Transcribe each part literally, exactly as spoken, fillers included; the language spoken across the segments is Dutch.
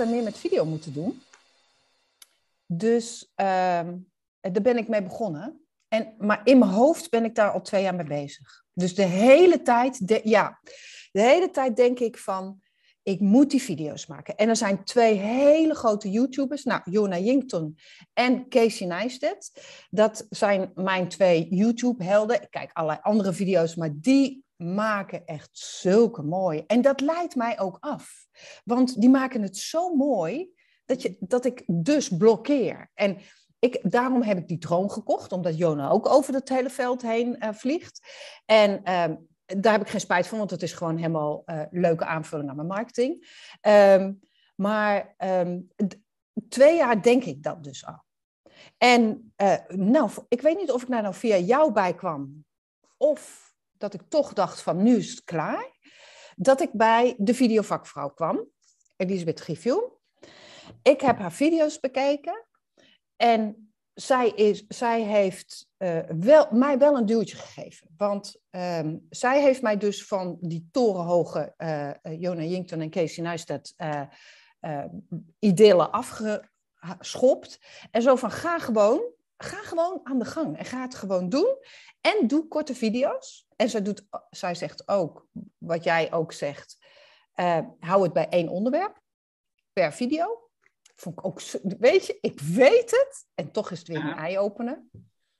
we meer met video moeten doen. Dus um, daar ben ik mee begonnen. En, maar in mijn hoofd ben ik daar al twee jaar mee bezig. Dus de hele tijd, de, ja, de hele tijd denk ik van, ik moet die video's maken. En er zijn twee hele grote YouTubers. Nou, Jonna Jinton en Casey Neistat. Dat zijn mijn twee YouTube-helden. Ik kijk allerlei andere video's, maar die maken echt zulke mooie. En dat leidt mij ook af. Want die maken het zo mooi dat, je, dat ik dus blokkeer. En ik, daarom heb ik die troon gekocht, omdat Jonna ook over dat hele veld heen uh, vliegt. En Uh, daar heb ik geen spijt van, want het is gewoon helemaal uh, leuke aanvulling aan mijn marketing. Um, maar um, d- twee jaar denk ik dat dus al. En uh, nou, ik weet niet of ik daar nou via jou bij kwam, of dat ik toch dacht van nu is het klaar. Dat ik bij de Video Vakvrouw kwam, Elisabeth Griffioen. Ik heb haar video's bekeken. En zij, is, zij heeft... Uh, wel, mij wel een duwtje gegeven. Want um, zij heeft mij dus van die torenhoge uh, Jonna Jinton en Casey Neistat uh, uh, idyllen afgeschopt. En zo van ga gewoon, ga gewoon aan de gang en ga het gewoon doen. En doe korte video's. En zij, doet, zij zegt ook, wat jij ook zegt, uh, hou het bij één onderwerp per video. Vond ik ook, weet je, ik weet het. En toch is het weer een eye-opener.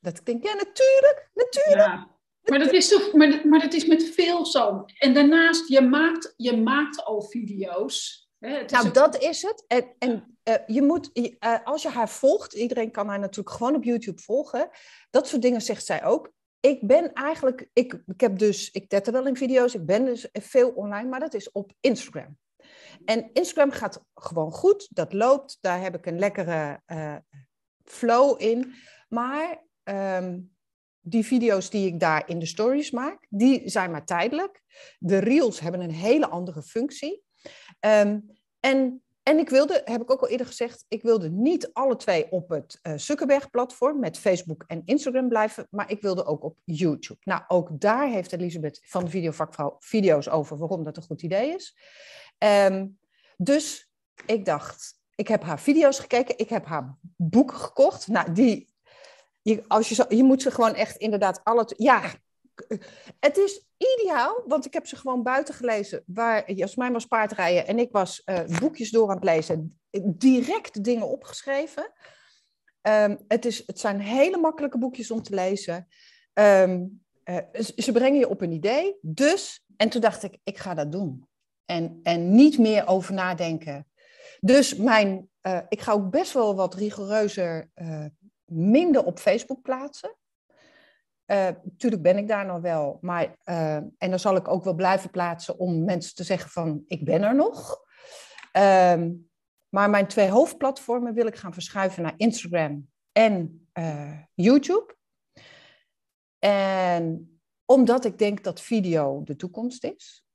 Dat ik denk, ja, natuurlijk, natuurlijk. Ja, maar, dat is toch, maar, dat, maar dat is met veel zo. En daarnaast, je maakt, je maakt al video's. Hè? Het is nou, een... dat is het. En, en uh, je moet, uh, als je haar volgt, iedereen kan haar natuurlijk gewoon op YouTube volgen. Dat soort dingen zegt zij ook. Ik ben eigenlijk, ik, ik heb dus, ik tette wel in video's, ik ben dus veel online, maar dat is op Instagram. En Instagram gaat gewoon goed, dat loopt. Daar heb ik een lekkere uh, flow in. Maar Um, die video's die ik daar in de stories maak, die zijn maar tijdelijk. De reels hebben een hele andere functie. Um, en, en ik wilde, heb ik ook al eerder gezegd, ik wilde niet alle twee op het uh, Zuckerberg-platform met Facebook en Instagram blijven, maar ik wilde ook op YouTube. Nou, ook daar heeft Elisabeth van de Video Vakvrouw video's over waarom dat een goed idee is. Um, dus ik dacht, ik heb haar video's gekeken, ik heb haar boeken gekocht. Nou, die... Je, als je, zo, je moet ze gewoon echt inderdaad alle... Ja, het is ideaal, want ik heb ze gewoon buiten gelezen. Waar Jasmijn was paardrijden en ik was uh, boekjes door aan het lezen. Direct dingen opgeschreven. Um, het, is, het zijn hele makkelijke boekjes om te lezen. Um, uh, ze brengen je op een idee. Dus, en toen dacht ik, ik ga dat doen. En, en niet meer over nadenken. Dus mijn, uh, ik ga ook best wel wat rigoureuzer... Uh, minder op Facebook plaatsen. Uh, tuurlijk ben ik daar nog wel. Maar, uh, en dan zal ik ook wel blijven plaatsen om mensen te zeggen van ik ben er nog. Uh, maar mijn twee hoofdplatformen wil ik gaan verschuiven naar Instagram en uh, YouTube. En omdat ik denk dat video de toekomst is.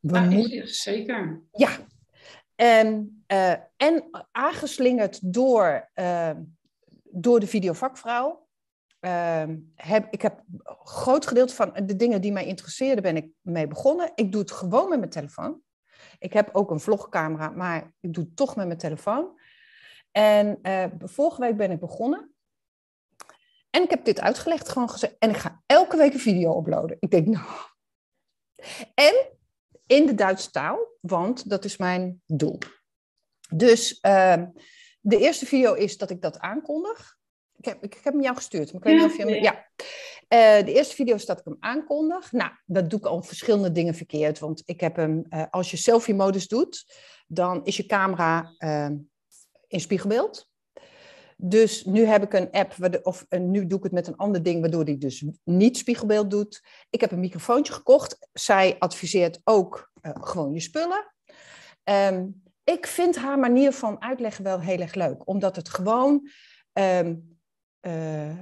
We ah, moeten... Zeker. Ja. En, uh, en aangeslingerd door... Uh, Door de Video Vakvrouw. Uh, heb, ik heb een groot gedeelte van de dingen die mij interesseerden, ben ik mee begonnen. Ik doe het gewoon met mijn telefoon. Ik heb ook een vlogcamera, maar ik doe het toch met mijn telefoon. En uh, vorige week ben ik begonnen. En ik heb dit uitgelegd, gewoon gezegd. En ik ga elke week een video uploaden. Ik denk, nou. En in de Duitse taal, want dat is mijn doel. Dus... Uh, De eerste video is dat ik dat aankondig. Ik heb, ik, ik heb hem jou gestuurd. Maar ik weet niet of je hem, ja. Uh, de eerste video is dat ik hem aankondig. Nou, dat doe ik al verschillende dingen verkeerd. Want ik heb hem, uh, als je selfie-modus doet, dan is je camera uh, in spiegelbeeld. Dus nu heb ik een app, waar de, of uh, nu doe ik het met een ander ding, waardoor die dus niet spiegelbeeld doet. Ik heb een microfoontje gekocht. Zij adviseert ook uh, gewoon je spullen. Um, Ik vind haar manier van uitleggen wel heel erg leuk. Omdat het gewoon... Um, uh,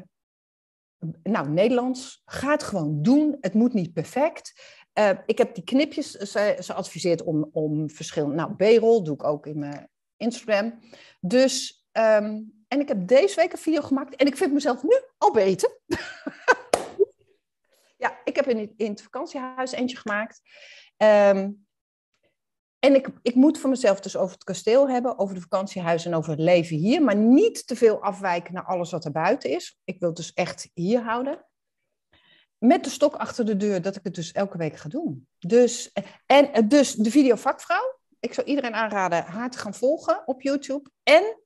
nou, Nederlands. Ga het gewoon doen. Het moet niet perfect. Uh, ik heb die knipjes. Ze, ze adviseert om, om verschillende... Nou, B-roll doe ik ook in mijn Instagram. Dus... Um, en ik heb deze week een video gemaakt. En ik vind mezelf nu al beter. Ja, ik heb in, in het vakantiehuis eentje gemaakt. Um, En ik, ik moet voor mezelf dus over het kasteel hebben, over de vakantiehuis en over het leven hier. Maar niet te veel afwijken naar alles wat er buiten is. Ik wil het dus echt hier houden. Met de stok achter de deur dat ik het dus elke week ga doen. Dus, en dus de Video Vakvrouw. Ik zou iedereen aanraden haar te gaan volgen op YouTube. En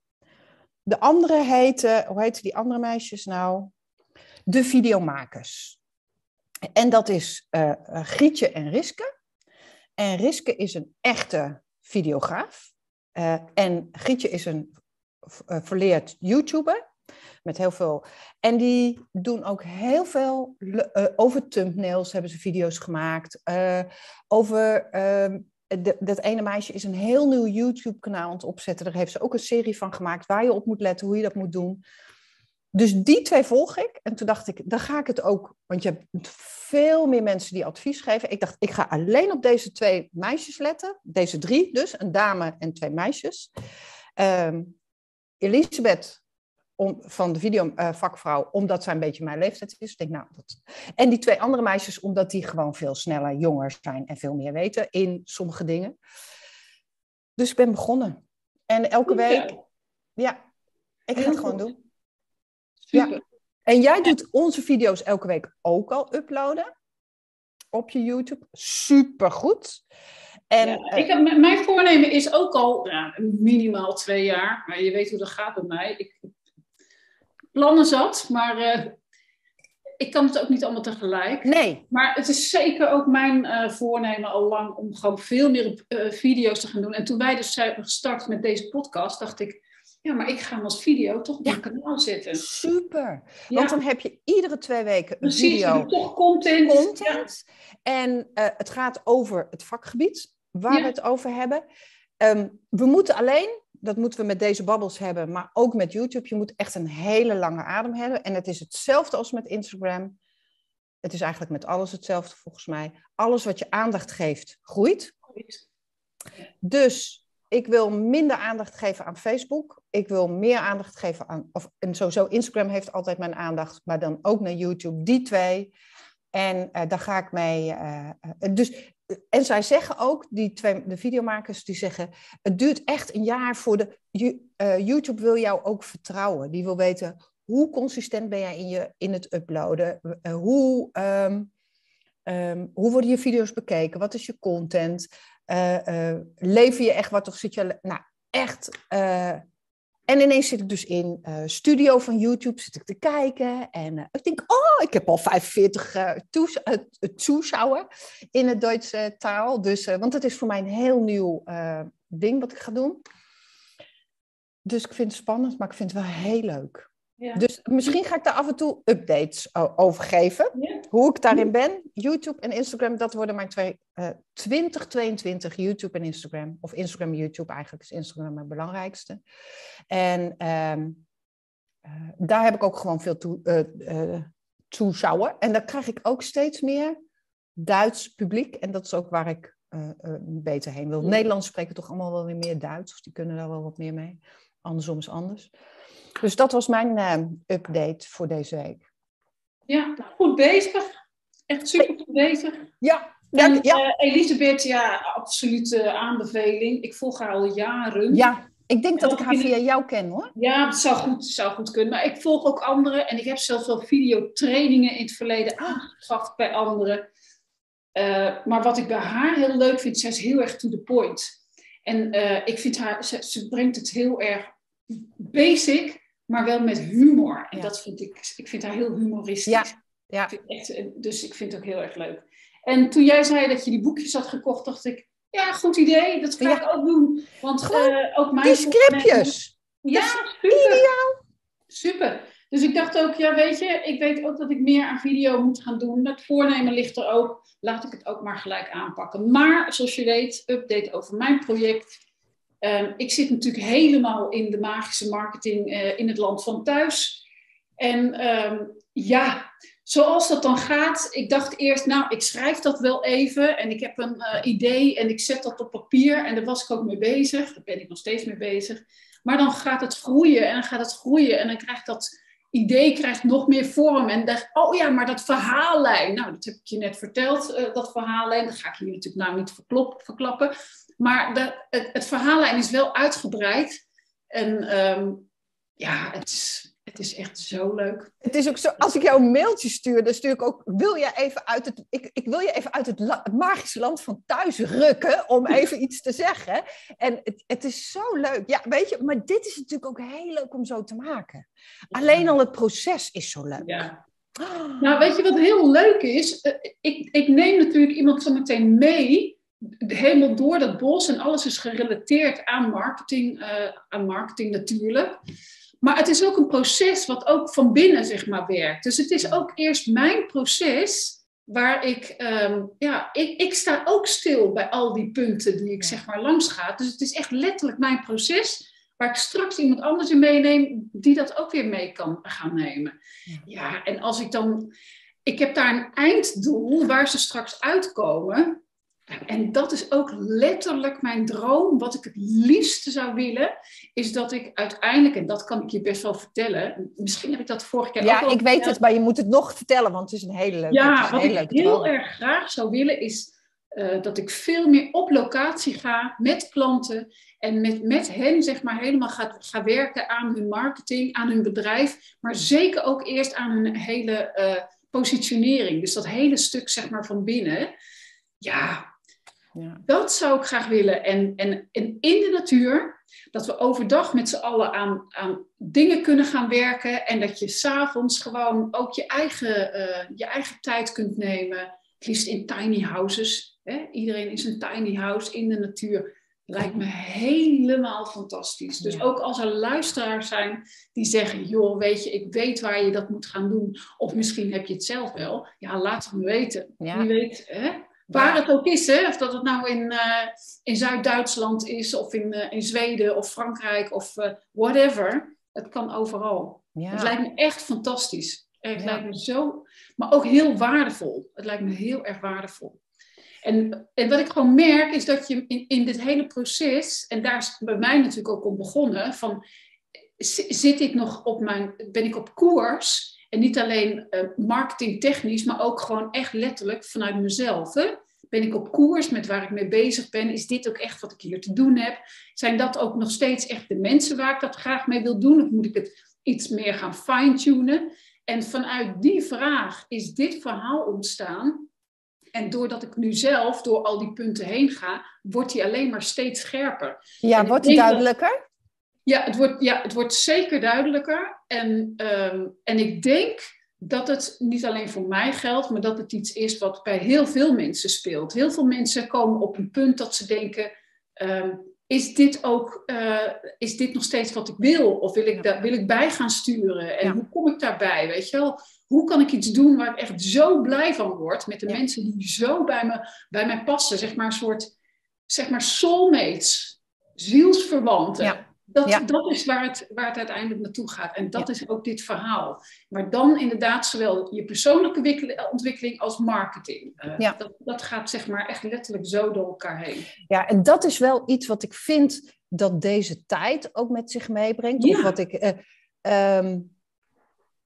de andere heten, hoe heten die andere meisjes nou? De videomakers. En dat is uh, Grietje en Riske. En Riske is een echte videograaf. Uh, en Grietje is een uh, verleerd YouTuber. Met heel veel. En die doen ook heel veel uh, over thumbnails. Hebben ze video's gemaakt. Uh, over... Uh, De, dat ene meisje is een heel nieuw YouTube-kanaal aan het opzetten. Daar heeft ze ook een serie van gemaakt waar je op moet letten, hoe je dat moet doen. Dus die twee volg ik. En toen dacht ik, dan ga ik het ook... Want je hebt veel meer mensen die advies geven. Ik dacht, ik ga alleen op deze twee meisjes letten. Deze drie dus, een dame en twee meisjes. Um, Elisabeth om, van de Video uh, Vakvrouw, omdat zij een beetje mijn leeftijd is. Ik denk, nou, dat... En die twee andere meisjes, omdat die gewoon veel sneller, jonger zijn en veel meer weten in sommige dingen. Dus ik ben begonnen. En elke week, ja, ik ga het gewoon doen. Ja. En jij doet onze video's elke week ook al uploaden op je YouTube. Supergoed. En, ja, ik heb, mijn voornemen is ook al ja, minimaal twee jaar. Maar je weet hoe dat gaat bij mij. Ik, plannen zat, maar uh, ik kan het ook niet allemaal tegelijk. Nee. Maar het is zeker ook mijn uh, voornemen al lang om gewoon veel meer uh, video's te gaan doen. En toen wij dus zijn gestart met deze podcast, dacht ik... Ja, maar ik ga hem als video toch op ja. mijn kanaal zetten. Super. Ja. Want dan heb je iedere twee weken een Precies, video. Toch content. content. Ja. En uh, het gaat over het vakgebied waar ja. we het over hebben. Um, we moeten alleen, dat moeten we met deze babbels hebben, maar ook met YouTube. Je moet echt een hele lange adem hebben. En het is hetzelfde als met Instagram. Het is eigenlijk met alles hetzelfde volgens mij. Alles wat je aandacht geeft, groeit. Dus... Ik wil minder aandacht geven aan Facebook. Ik wil meer aandacht geven aan... Of, en sowieso, Instagram heeft altijd mijn aandacht. Maar dan ook naar YouTube. Die twee. En uh, daar ga ik mee... Uh, dus, en zij zeggen ook, die twee, de videomakers, die zeggen... Het duurt echt een jaar voor de... Uh, YouTube wil jou ook vertrouwen. Die wil weten, hoe consistent ben jij in, je, in het uploaden? Uh, hoe, um, um, hoe worden je video's bekeken? Wat is je content? Uh, uh, lever je echt wat of zit je... Nou, echt... Uh, en ineens zit ik dus in uh, studio van YouTube, zit ik te kijken. En uh, ik denk, oh, ik heb al vijfenveertig uh, toes, uh, toeschouwer in het Duitse taal. Dus, uh, want dat is voor mij een heel nieuw uh, ding wat ik ga doen. Dus ik vind het spannend, maar ik vind het wel heel leuk. Ja. Dus misschien ga ik daar af en toe updates over geven. Ja. Hoe ik daarin ben. YouTube en Instagram, dat worden mijn twee, uh, twintig tweeëntwintig. YouTube en Instagram. Of Instagram, YouTube eigenlijk. Is Instagram mijn belangrijkste. En um, uh, daar heb ik ook gewoon veel toe, uh, uh, toeschouwer. En dan krijg ik ook steeds meer Duits publiek. En dat is ook waar ik uh, uh, beter heen wil. Ja. Nederlands spreken toch allemaal wel weer meer Duits. Of die kunnen daar wel wat meer mee. Andersom is anders. Dus dat was mijn uh, update voor deze week. Ja, goed bezig. Echt super goed bezig. Ja. En, ja. Uh, Elisabeth, ja, absolute aanbeveling. Ik volg haar al jaren. Ja, ik denk en dat ik haar via de... jou ken hoor. Ja, het zou goed, zou goed kunnen. Maar ik volg ook anderen. En ik heb zelfs wel videotrainingen in het verleden aangebracht bij anderen. Uh, maar wat ik bij haar heel leuk vind, zij is heel erg to the point. En uh, ik vind haar, ze, ze brengt het heel erg basic, maar wel met humor. En ja. dat vind ik, ik vind haar heel humoristisch. Ja. Ja. Ik vind echt, dus ik vind het ook heel erg leuk. En toen jij zei dat je die boekjes had gekocht, dacht ik, ja, goed idee, dat ga ja. ik ook doen. Want goed, uh, ook mijn die scriptjes. Ja, super. Ideaal. Super. Dus ik dacht ook, ja, weet je, ik weet ook dat ik meer aan video moet gaan doen. Het voornemen ligt er ook. Laat ik het ook maar gelijk aanpakken. Maar, zoals je weet, update over mijn project. Uh, ik zit natuurlijk helemaal in de magische marketing uh, in het land van thuis. En uh, ja, zoals dat dan gaat. Ik dacht eerst, nou, ik schrijf dat wel even. En ik heb een uh, idee en ik zet dat op papier. En daar was ik ook mee bezig. Daar ben ik nog steeds mee bezig. Maar dan gaat het groeien en dan gaat het groeien. En dan krijgt dat... idee krijgt nog meer vorm en dacht, oh ja, maar dat verhaallijn, nou dat heb ik je net verteld, uh, dat verhaallijn, dat ga ik hier natuurlijk nou niet verklop, verklappen, Maar dat, het, het verhaallijn is wel uitgebreid. En um, ja, het is, het is echt zo leuk. Het is ook zo, als ik jou een mailtje stuur, dan stuur ik ook... Wil je even uit het, ik, ik wil je even uit het, la, het magische land van thuis rukken om even iets te zeggen. En het, het is zo leuk. Ja, weet je, maar dit is natuurlijk ook heel leuk om zo te maken. Alleen al het proces is zo leuk. Ja. Oh. Nou, weet je wat heel leuk is? Ik, ik neem natuurlijk iemand zo meteen mee... helemaal door dat bos en alles is gerelateerd aan marketing, uh, aan marketing natuurlijk. Maar het is ook een proces wat ook van binnen zeg maar werkt. Dus het is ook eerst mijn proces waar ik, um, ja, ik, ik sta ook stil bij al die punten die ik zeg maar langs ga. Dus het is echt letterlijk mijn proces waar ik straks iemand anders in meeneem die dat ook weer mee kan gaan nemen. Ja, en als ik dan, ik heb daar een einddoel waar ze straks uitkomen. En dat is ook letterlijk mijn droom. Wat ik het liefste zou willen, is dat ik uiteindelijk, en dat kan ik je best wel vertellen. Misschien heb ik dat vorige keer ja, ook al Ja, ik weet het, maar je moet het nog vertellen, want het is een hele leuke Ja, wat ik heel erg graag zou willen, is uh, dat ik veel meer op locatie ga met klanten. En met, met hen zeg maar helemaal ga, ga werken aan hun marketing, aan hun bedrijf. Maar zeker ook eerst aan hun hele uh, positionering. Dus dat hele stuk zeg maar van binnen. Ja... Ja. Dat zou ik graag willen. En, en, en in de natuur, dat we overdag met z'n allen aan, aan dingen kunnen gaan werken. En dat je s'avonds gewoon ook je eigen, uh, je eigen tijd kunt nemen. Het liefst in tiny houses. Hè? Iedereen is een tiny house in de natuur. Lijkt me helemaal fantastisch. Dus ook als er luisteraars zijn die zeggen... joh, weet je, ik weet waar je dat moet gaan doen. Of misschien heb je het zelf wel. Ja, laat het me weten. Ja. Wie weet, hè? Waar het ook is, hè? Of dat het nou in, uh, in Zuid-Duitsland is, of in, uh, in Zweden, of Frankrijk, of uh, whatever. Het kan overal. Ja. Het lijkt me echt fantastisch. Het ja. lijkt me zo, maar ook heel waardevol. Het lijkt me heel erg waardevol. En, en wat ik gewoon merk, is dat je in, in dit hele proces, en daar is bij mij natuurlijk ook om begonnen, van zit ik nog op mijn, ben ik op koers? En niet alleen uh, marketingtechnisch, maar ook gewoon echt letterlijk vanuit mezelf. Hè? Ben ik op koers met waar ik mee bezig ben? Is dit ook echt wat ik hier te doen heb? Zijn dat ook nog steeds echt de mensen waar ik dat graag mee wil doen? Of moet ik het iets meer gaan fine-tunen? En vanuit die vraag is dit verhaal ontstaan. En doordat ik nu zelf door al die punten heen ga, wordt die alleen maar steeds scherper. Ja, wordt die duidelijker? Ja, het wordt, ja, het wordt zeker duidelijker. En, um, en ik denk dat het niet alleen voor mij geldt, maar dat het iets is wat bij heel veel mensen speelt. Heel veel mensen komen op een punt dat ze denken, um, is dit ook, uh, is dit nog steeds wat ik wil? Of wil ik, da- wil ik bij gaan sturen? En ja. hoe kom ik daarbij? Weet je wel? Hoe kan ik iets doen waar ik echt zo blij van word? Met de ja. mensen die zo bij, me, bij mij passen. Zeg maar een soort zeg maar soulmates, zielsverwanten. Ja. Dat, ja. dat is waar het, waar het uiteindelijk naartoe gaat. En dat ja. is ook dit verhaal. Maar dan inderdaad zowel je persoonlijke ontwikkeling als marketing. Uh, ja. dat, dat gaat zeg maar echt letterlijk zo door elkaar heen. Ja, en dat is wel iets wat ik vind dat deze tijd ook met zich meebrengt. Ja. Of wat ik, uh, um,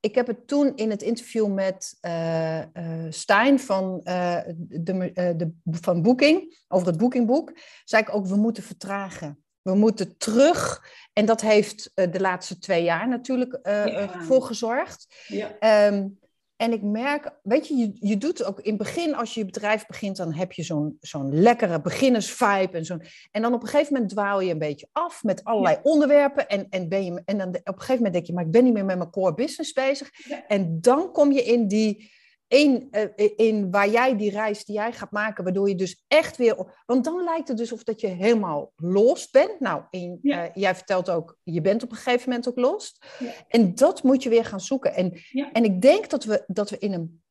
ik heb het toen in het interview met uh, uh, Stijn van, uh, de, uh, de, van Booking, over het Bookingboek, zei ik ook, we moeten vertragen. We moeten terug, en dat heeft de laatste twee jaar natuurlijk uh, ja. voor gezorgd. Ja. Um, en ik merk, weet je, je, je doet ook in het begin, als je je bedrijf begint, dan heb je zo'n, zo'n lekkere beginnersvibe. En, zo'n, en dan op een gegeven moment dwaal je een beetje af met allerlei ja. onderwerpen. En, en, ben je, en dan op een gegeven moment denk je, maar ik ben niet meer met mijn core business bezig. Ja. En dan kom je in die... In, in waar jij die reis die jij gaat maken, waardoor je dus echt weer... Want dan lijkt het dus of dat je helemaal lost bent. Nou, in, ja. uh, jij vertelt ook, je bent op een gegeven moment ook lost. Ja. En dat moet je weer gaan zoeken. En, ja. en ik denk dat we, dat we in een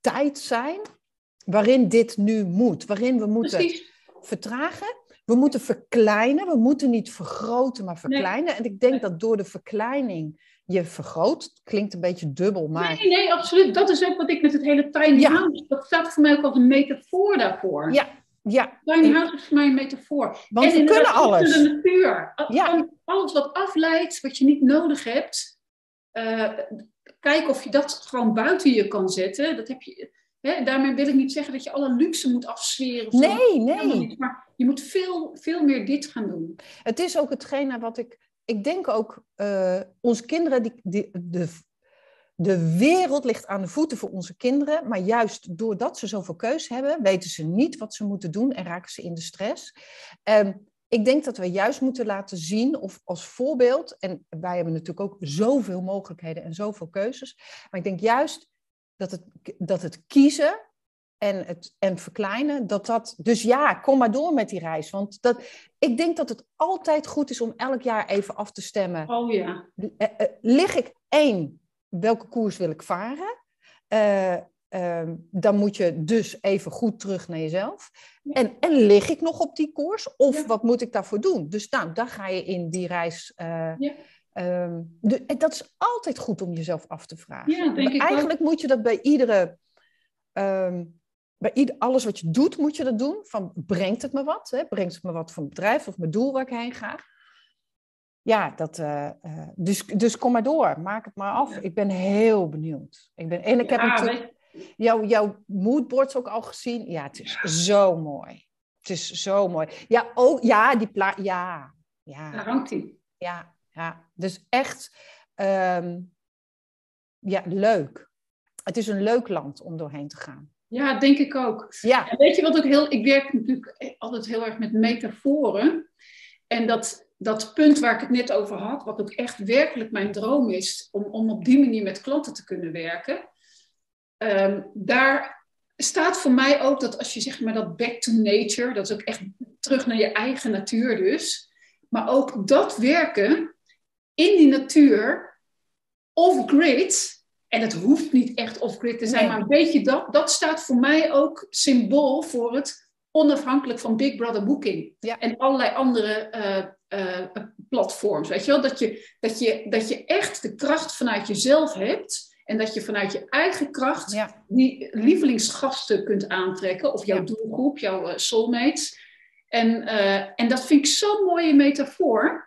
tijd zijn waarin dit nu moet. Waarin we moeten Precies. vertragen, we moeten verkleinen. We moeten niet vergroten, maar verkleinen. Nee. En ik denk nee. dat door de verkleining... Je vergroot, klinkt een beetje dubbel, maar... Nee, nee, absoluut. Dat is ook wat ik met het hele tiny ja. house... Dat staat voor mij ook als een metafoor daarvoor. Ja, ja. Tiny house is voor mij een metafoor. Want en we kunnen alles. De natuur. Ja. Alles wat afleidt, wat je niet nodig hebt. Uh, kijk of je dat gewoon buiten je kan zetten. Dat heb je... Hè, daarmee wil ik niet zeggen dat je alle luxe moet afsferen. Of nee, zo. nee. Niet, maar je moet veel, veel meer dit gaan doen. Het is ook hetgene wat ik... Ik denk ook, uh, onze kinderen... Die, die, de, de wereld ligt aan de voeten voor onze kinderen. Maar juist doordat ze zoveel keus hebben... weten ze niet wat ze moeten doen en raken ze in de stress. Um, ik denk dat we juist moeten laten zien, of als voorbeeld... en wij hebben natuurlijk ook zoveel mogelijkheden en zoveel keuzes... maar ik denk juist... Dat het, dat het kiezen en het en verkleinen, dat dat... Dus ja, kom maar door met die reis. Want dat, ik denk dat het altijd goed is om elk jaar even af te stemmen. Oh ja. Lig ik één, welke koers wil ik varen? Uh, uh, dan moet je dus even goed terug naar jezelf. Ja. En, en lig ik nog op die koers? Of ja. Wat moet ik daarvoor doen? Dus nou, dan ga je in die reis... Uh, ja. Um, de, dat is altijd goed om jezelf af te vragen. Ja, denk ik eigenlijk wel. Moet je dat bij iedere... Um, bij ieder, alles wat je doet, moet je dat doen. Van, brengt het me wat? Hè? Brengt het me wat van het bedrijf of mijn doel waar ik heen ga? Ja, dat, uh, uh, dus, dus kom maar door. Maak het maar af. Ja. Ik ben heel benieuwd. Ik ben, en ik ja, heb natuurlijk jou, jouw moodboards ook al gezien. Ja, het is ja. zo mooi. Het is zo mooi. Ja, oh, ja die pla... Ja, ja. Daar hangt ie. Ja. Ja, dus echt um, ja, leuk. Het is een leuk land om doorheen te gaan. Ja, denk ik ook. Ja. En weet je wat ook heel... Ik werk natuurlijk altijd heel erg met metaforen. En dat, dat punt waar ik het net over had... wat ook echt werkelijk mijn droom is... om, om op die manier met klanten te kunnen werken... Um, daar staat voor mij ook dat als je zeg maar dat back to nature... dat is ook echt terug naar je eigen natuur dus... maar ook dat werken... in die natuur, off-grid, en het hoeft niet echt off-grid te zijn, nee. maar een beetje dat, dat staat voor mij ook symbool voor het onafhankelijk van Big Brother Booking. Ja. En allerlei andere uh, uh, platforms. Weet je wel? Dat je, dat je, dat je echt de kracht vanuit jezelf hebt en dat je vanuit je eigen kracht ja. die lievelingsgasten kunt aantrekken of jouw ja. doelgroep, jouw soulmates. En, uh, en dat vind ik zo'n mooie metafoor.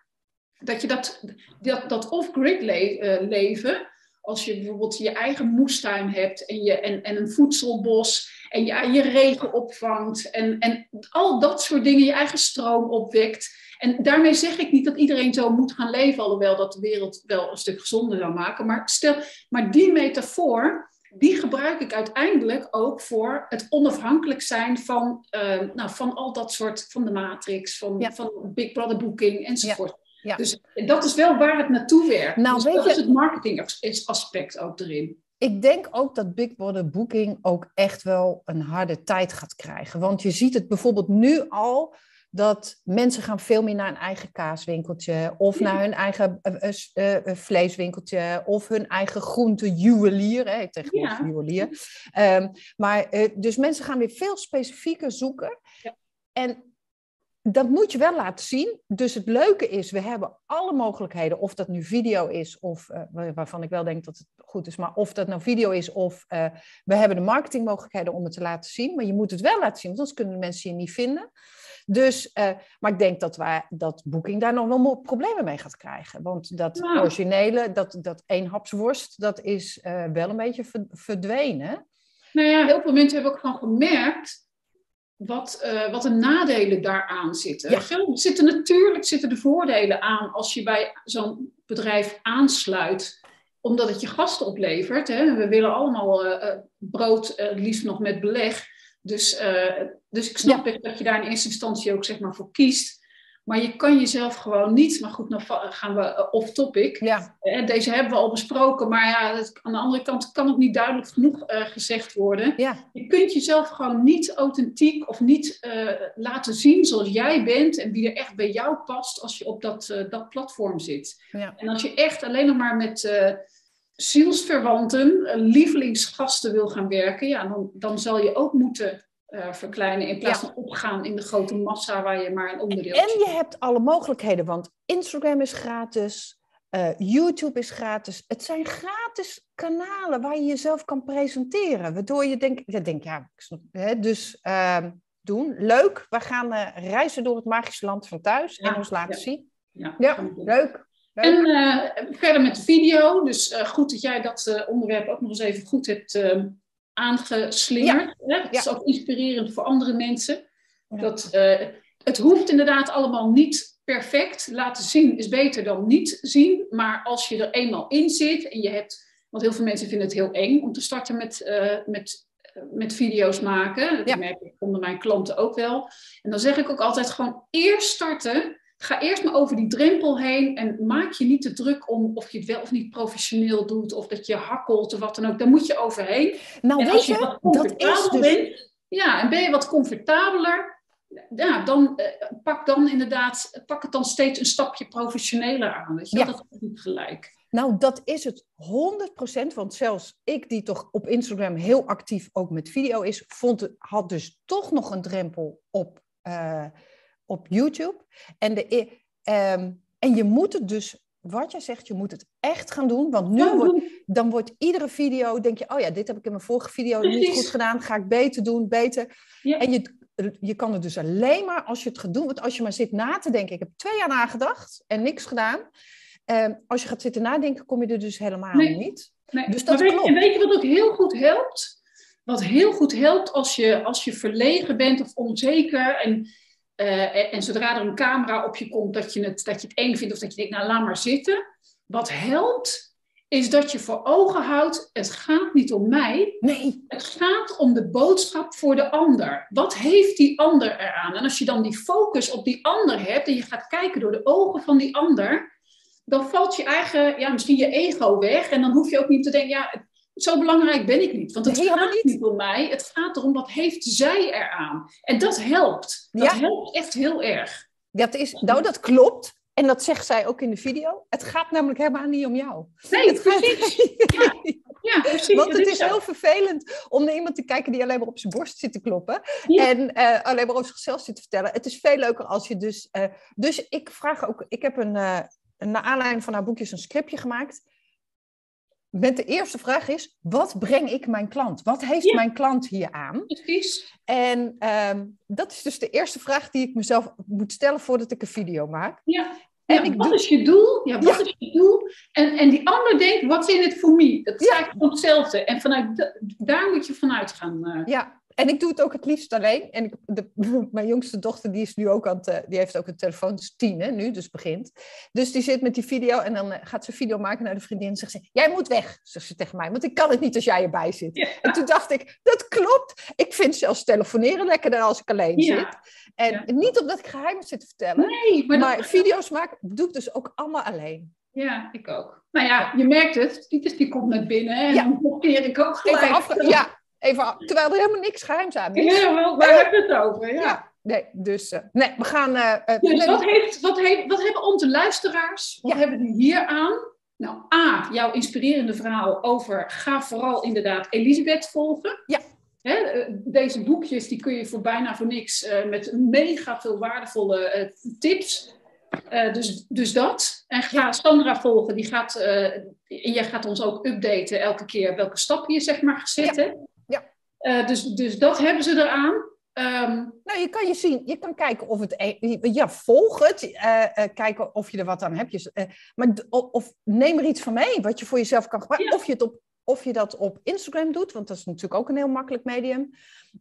Dat je dat, dat, dat off-grid le- uh, leven, als je bijvoorbeeld je eigen moestuin hebt en, je, en, en een voedselbos en je, je regen opvangt en, en al dat soort dingen, je eigen stroom opwekt. En daarmee zeg ik niet dat iedereen zo moet gaan leven, alhoewel dat de wereld wel een stuk gezonder zou maken. Maar, stel, maar die metafoor, die gebruik ik uiteindelijk ook voor het onafhankelijk zijn van, uh, nou, van al dat soort, van de matrix, van, ja. van Big Brother Booking enzovoort. Ja. Ja. Dus dat is wel waar het naartoe werkt. Nou, dus weet dat je, is het marketingaspect ook erin. Ik denk ook dat Big Brother Booking ook echt wel een harde tijd gaat krijgen. Want je ziet het bijvoorbeeld nu al dat mensen gaan veel meer naar een eigen kaaswinkeltje... of ja. naar hun eigen uh, uh, uh, vleeswinkeltje of hun eigen groente-juwelier. Hè? Ik zeg ja. juwelier. Um, maar, uh, dus mensen gaan weer veel specifieker zoeken. Ja. En... dat moet je wel laten zien. Dus het leuke is, we hebben alle mogelijkheden. Of dat nu video is, of uh, waarvan ik wel denk dat het goed is. Maar of dat nou video is, of uh, we hebben de marketingmogelijkheden om het te laten zien. Maar je moet het wel laten zien, want anders kunnen de mensen je niet vinden. Dus, uh, maar ik denk dat, wij, dat Booking daar nog wel problemen mee gaat krijgen. Want dat ja. originele, dat, dat eenhapsworst, dat is uh, wel een beetje verdwenen. Nou ja, heel veel mensen hebben ook gewoon gemerkt... Wat, uh, wat de nadelen daaraan zitten. Ja. Zitten natuurlijk zitten de voordelen aan als je bij zo'n bedrijf aansluit, omdat het je gasten oplevert. Hè? We willen allemaal uh, brood, uh, liefst nog met beleg. Dus, uh, dus ik snap ja. dat je daar in eerste instantie ook zeg maar, voor kiest. Maar je kan jezelf gewoon niet... Maar goed, dan nou gaan we off-topic. Ja. Deze hebben we al besproken. Maar ja, dat, aan de andere kant kan het niet duidelijk genoeg uh, gezegd worden. Ja. Je kunt jezelf gewoon niet authentiek of niet uh, laten zien zoals jij bent... en wie er echt bij jou past als je op dat, uh, dat platform zit. Ja. En als je echt alleen nog maar met uh, zielsverwanten, uh, lievelingsgasten wil gaan werken... Ja, dan, dan zal je ook moeten... Uh, verkleinen in plaats ja. van opgaan in de grote massa waar je maar een onderdeel hebt. En je hebt alle mogelijkheden, want Instagram is gratis, uh, YouTube is gratis. Het zijn gratis kanalen waar je jezelf kan presenteren, waardoor je denkt, ja, denk, ja ik snap, hè, dus uh, doen. Leuk, we gaan uh, reizen door het magische land van thuis ja. en ons laten ja. zien. Ja, ja. ja. leuk. En uh, verder met video, dus uh, goed dat jij dat uh, onderwerp ook nog eens even goed hebt uh, aangeslingerd. Ja. Hè? Dat is ja. ook inspirerend voor andere mensen. Ja. Dat, uh, het hoeft inderdaad allemaal niet perfect. Laten zien is beter dan niet zien. Maar als je er eenmaal in zit en je hebt... Want heel veel mensen vinden het heel eng om te starten met, uh, met, uh, met video's maken. Dat ja. merk ik onder mijn klanten ook wel. En dan zeg ik ook altijd gewoon eerst starten. Ga eerst maar over die drempel heen en maak je niet te druk om of je het wel of niet professioneel doet. Of dat je hakkelt of wat dan ook. Daar moet je overheen. Nou en weet als je, je wat comfortabel dat is dus... bent, ja, en ben je wat comfortabeler, ja, dan eh, pak dan inderdaad, pak het dan steeds een stapje professioneler aan. Weet je? Ja. Dat is niet gelijk. Nou, dat is het honderd procent, want zelfs ik die toch op Instagram heel actief ook met video is, vond, had dus toch nog een drempel op, uh, op YouTube. En, de, um, en je moet het dus, wat jij zegt, je moet het echt gaan doen, want nu wordt, dan wordt iedere video, denk je, oh ja, dit heb ik in mijn vorige video niet goed gedaan, ga ik beter doen, beter. Ja. En je... Je kan het dus alleen maar als je het gaat doen. Want als je maar zit na te denken. Ik heb twee jaar nagedacht en niks gedaan. Eh, als je gaat zitten nadenken, kom je er dus helemaal nee, niet. Nee. Dus dat klopt. En weet je wat ook heel goed helpt? Wat heel goed helpt als je, als je verlegen bent of onzeker. En, eh, en, en zodra er een camera op je komt, dat je het, dat je het eng vindt. Of dat je denkt, nou laat maar zitten. Wat helpt... is dat je voor ogen houdt, het gaat niet om mij. Nee. Het gaat om de boodschap voor de ander. Wat heeft die ander eraan? En als je dan die focus op die ander hebt... en je gaat kijken door de ogen van die ander... dan valt je eigen, ja, misschien je ego weg. En dan hoef je ook niet te denken, ja, zo belangrijk ben ik niet. Want het nee, gaat niet. niet om mij. Het gaat erom, wat heeft zij eraan? En dat helpt. Dat ja. helpt echt heel erg. Dat is, nou, dat klopt. En dat zegt zij ook in de video. Het gaat namelijk helemaal niet om jou. Nee, het precies. Gaat... Ja. Ja, precies. Want het is heel zo. vervelend om naar iemand te kijken die alleen maar op zijn borst zit te kloppen. Ja. En uh, alleen maar over zichzelf zit te vertellen. Het is veel leuker als je dus... Uh, dus ik vraag ook... Ik heb een, uh, een, naar aanleiding van haar boekjes een scriptje gemaakt. Met de eerste vraag is... Wat breng ik mijn klant? Wat heeft ja. mijn klant hier aan? Precies. En uh, dat is dus de eerste vraag die ik mezelf moet stellen voordat ik een video maak. Ja. Ja, en wat doe... is je doel? Ja, wat ja. is je doel? En, en die ander denkt, what's in it for me? Dat is ja. eigenlijk hetzelfde. En vanuit da- daar moet je vanuit gaan. Uh... Ja, en ik doe het ook het liefst alleen. En ik, de, mijn jongste dochter, die is nu ook aan het, die heeft ook een telefoon. Dus tien, hè, nu, dus begint. Dus die zit met die video en dan gaat ze video maken naar de vriendin. En zegt ze, jij moet weg, zegt ze tegen mij. Want ik kan het niet als jij erbij zit. Ja. En toen dacht ik, dat klopt. Ik vind zelfs telefoneren lekkerder als ik alleen ja. zit. En ja. niet omdat ik geheimen zit te vertellen, nee, maar, maar dat... video's maken doe ik dus ook allemaal alleen. Ja, ik ook. Nou ja, je merkt het. Titus die komt net binnen en ja. dan blokkeer ik ook gelijk. Even afge... Ja, even af... terwijl er helemaal niks geheims aan is. Ja, wel, waar hebben we het over? Ja. ja nee, dus uh, nee, we gaan... Uh, dus uh, wat, heeft, wat, heeft, wat hebben onze luisteraars, wat ja. hebben die hier aan? Nou, A, jouw inspirerende verhaal over ga vooral inderdaad Elisabeth volgen. Ja. He, deze boekjes die kun je voor bijna voor niks uh, met mega veel waardevolle uh, tips. Uh, dus, dus dat. En ga Sandra volgen. Die gaat, uh, en jij gaat ons ook updaten elke keer welke stap je zeg maar gezet hebt. Ja. Ja. Uh, dus, dus dat hebben ze eraan. Um, nou, je kan je zien. Je kan kijken of het... Ja, volg het. Uh, uh, kijken of je er wat aan hebt. Uh, maar of neem er iets van mee wat je voor jezelf kan gebruiken. Ja. Of je het op... Of je dat op Instagram doet, want dat is natuurlijk ook een heel makkelijk medium.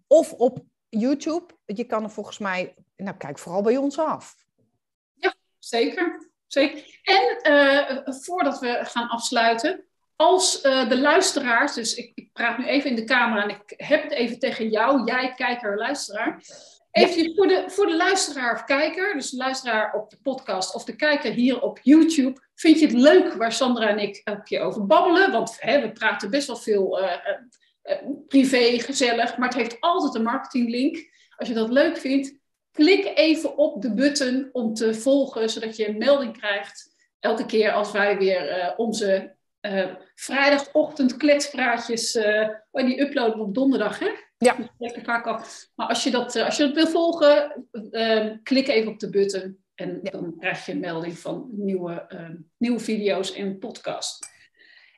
Of op YouTube. Je kan er volgens mij... Nou, kijk vooral bij ons af. Ja, zeker. zeker. En uh, voordat we gaan afsluiten... Als uh, de luisteraars... Dus ik, ik praat nu even in de camera en ik heb het even tegen jou. Jij, kijker, luisteraar. Even ja. voor, de, voor de luisteraar of kijker. Dus de luisteraar op de podcast of de kijker hier op YouTube... Vind je het leuk waar Sandra en ik een keer over babbelen? Want hè, we praten best wel veel uh, uh, privé, gezellig. Maar het heeft altijd een marketinglink. Als je dat leuk vindt, klik even op de button om te volgen. Zodat je een melding krijgt elke keer als wij weer uh, onze uh, vrijdagochtend kletspraatjes... Uh, oh, die uploaden we op donderdag, hè? Ja. Dat lekker vaak al. Maar als je dat, uh, als je dat wil volgen, uh, klik even op de button. En dan krijg je een melding van nieuwe, uh, nieuwe video's en podcast.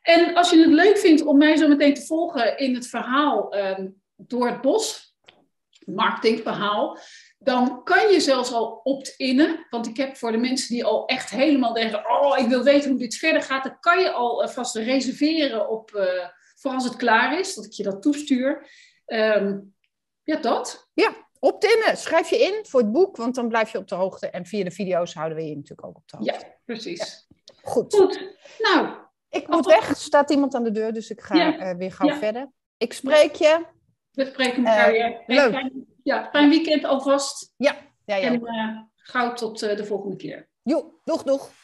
En als je het leuk vindt om mij zo meteen te volgen in het verhaal uh, door het bos, marketingverhaal, dan kan je zelfs al opt-innen. Want ik heb voor de mensen die al echt helemaal denken, oh, ik wil weten hoe dit verder gaat, dan kan je al uh, vast reserveren op... Uh, voor als het klaar is, dat ik je dat toestuur. Um, ja, dat. Ja, optinnen. Schrijf je in voor het boek, want dan blijf je op de hoogte. En via de video's houden we je natuurlijk ook op de hoogte. Ja, precies. Ja. Goed. Goed. Nou, ik moet weg. Er staat iemand aan de deur, dus ik ga ja. uh, weer gauw ja. verder. Ik spreek je. We spreken elkaar. Uh, leuk. Fijn, ja, fijn weekend alvast. Ja, ja, ja. En uh, gauw tot uh, de volgende keer. Jo, doeg, doeg.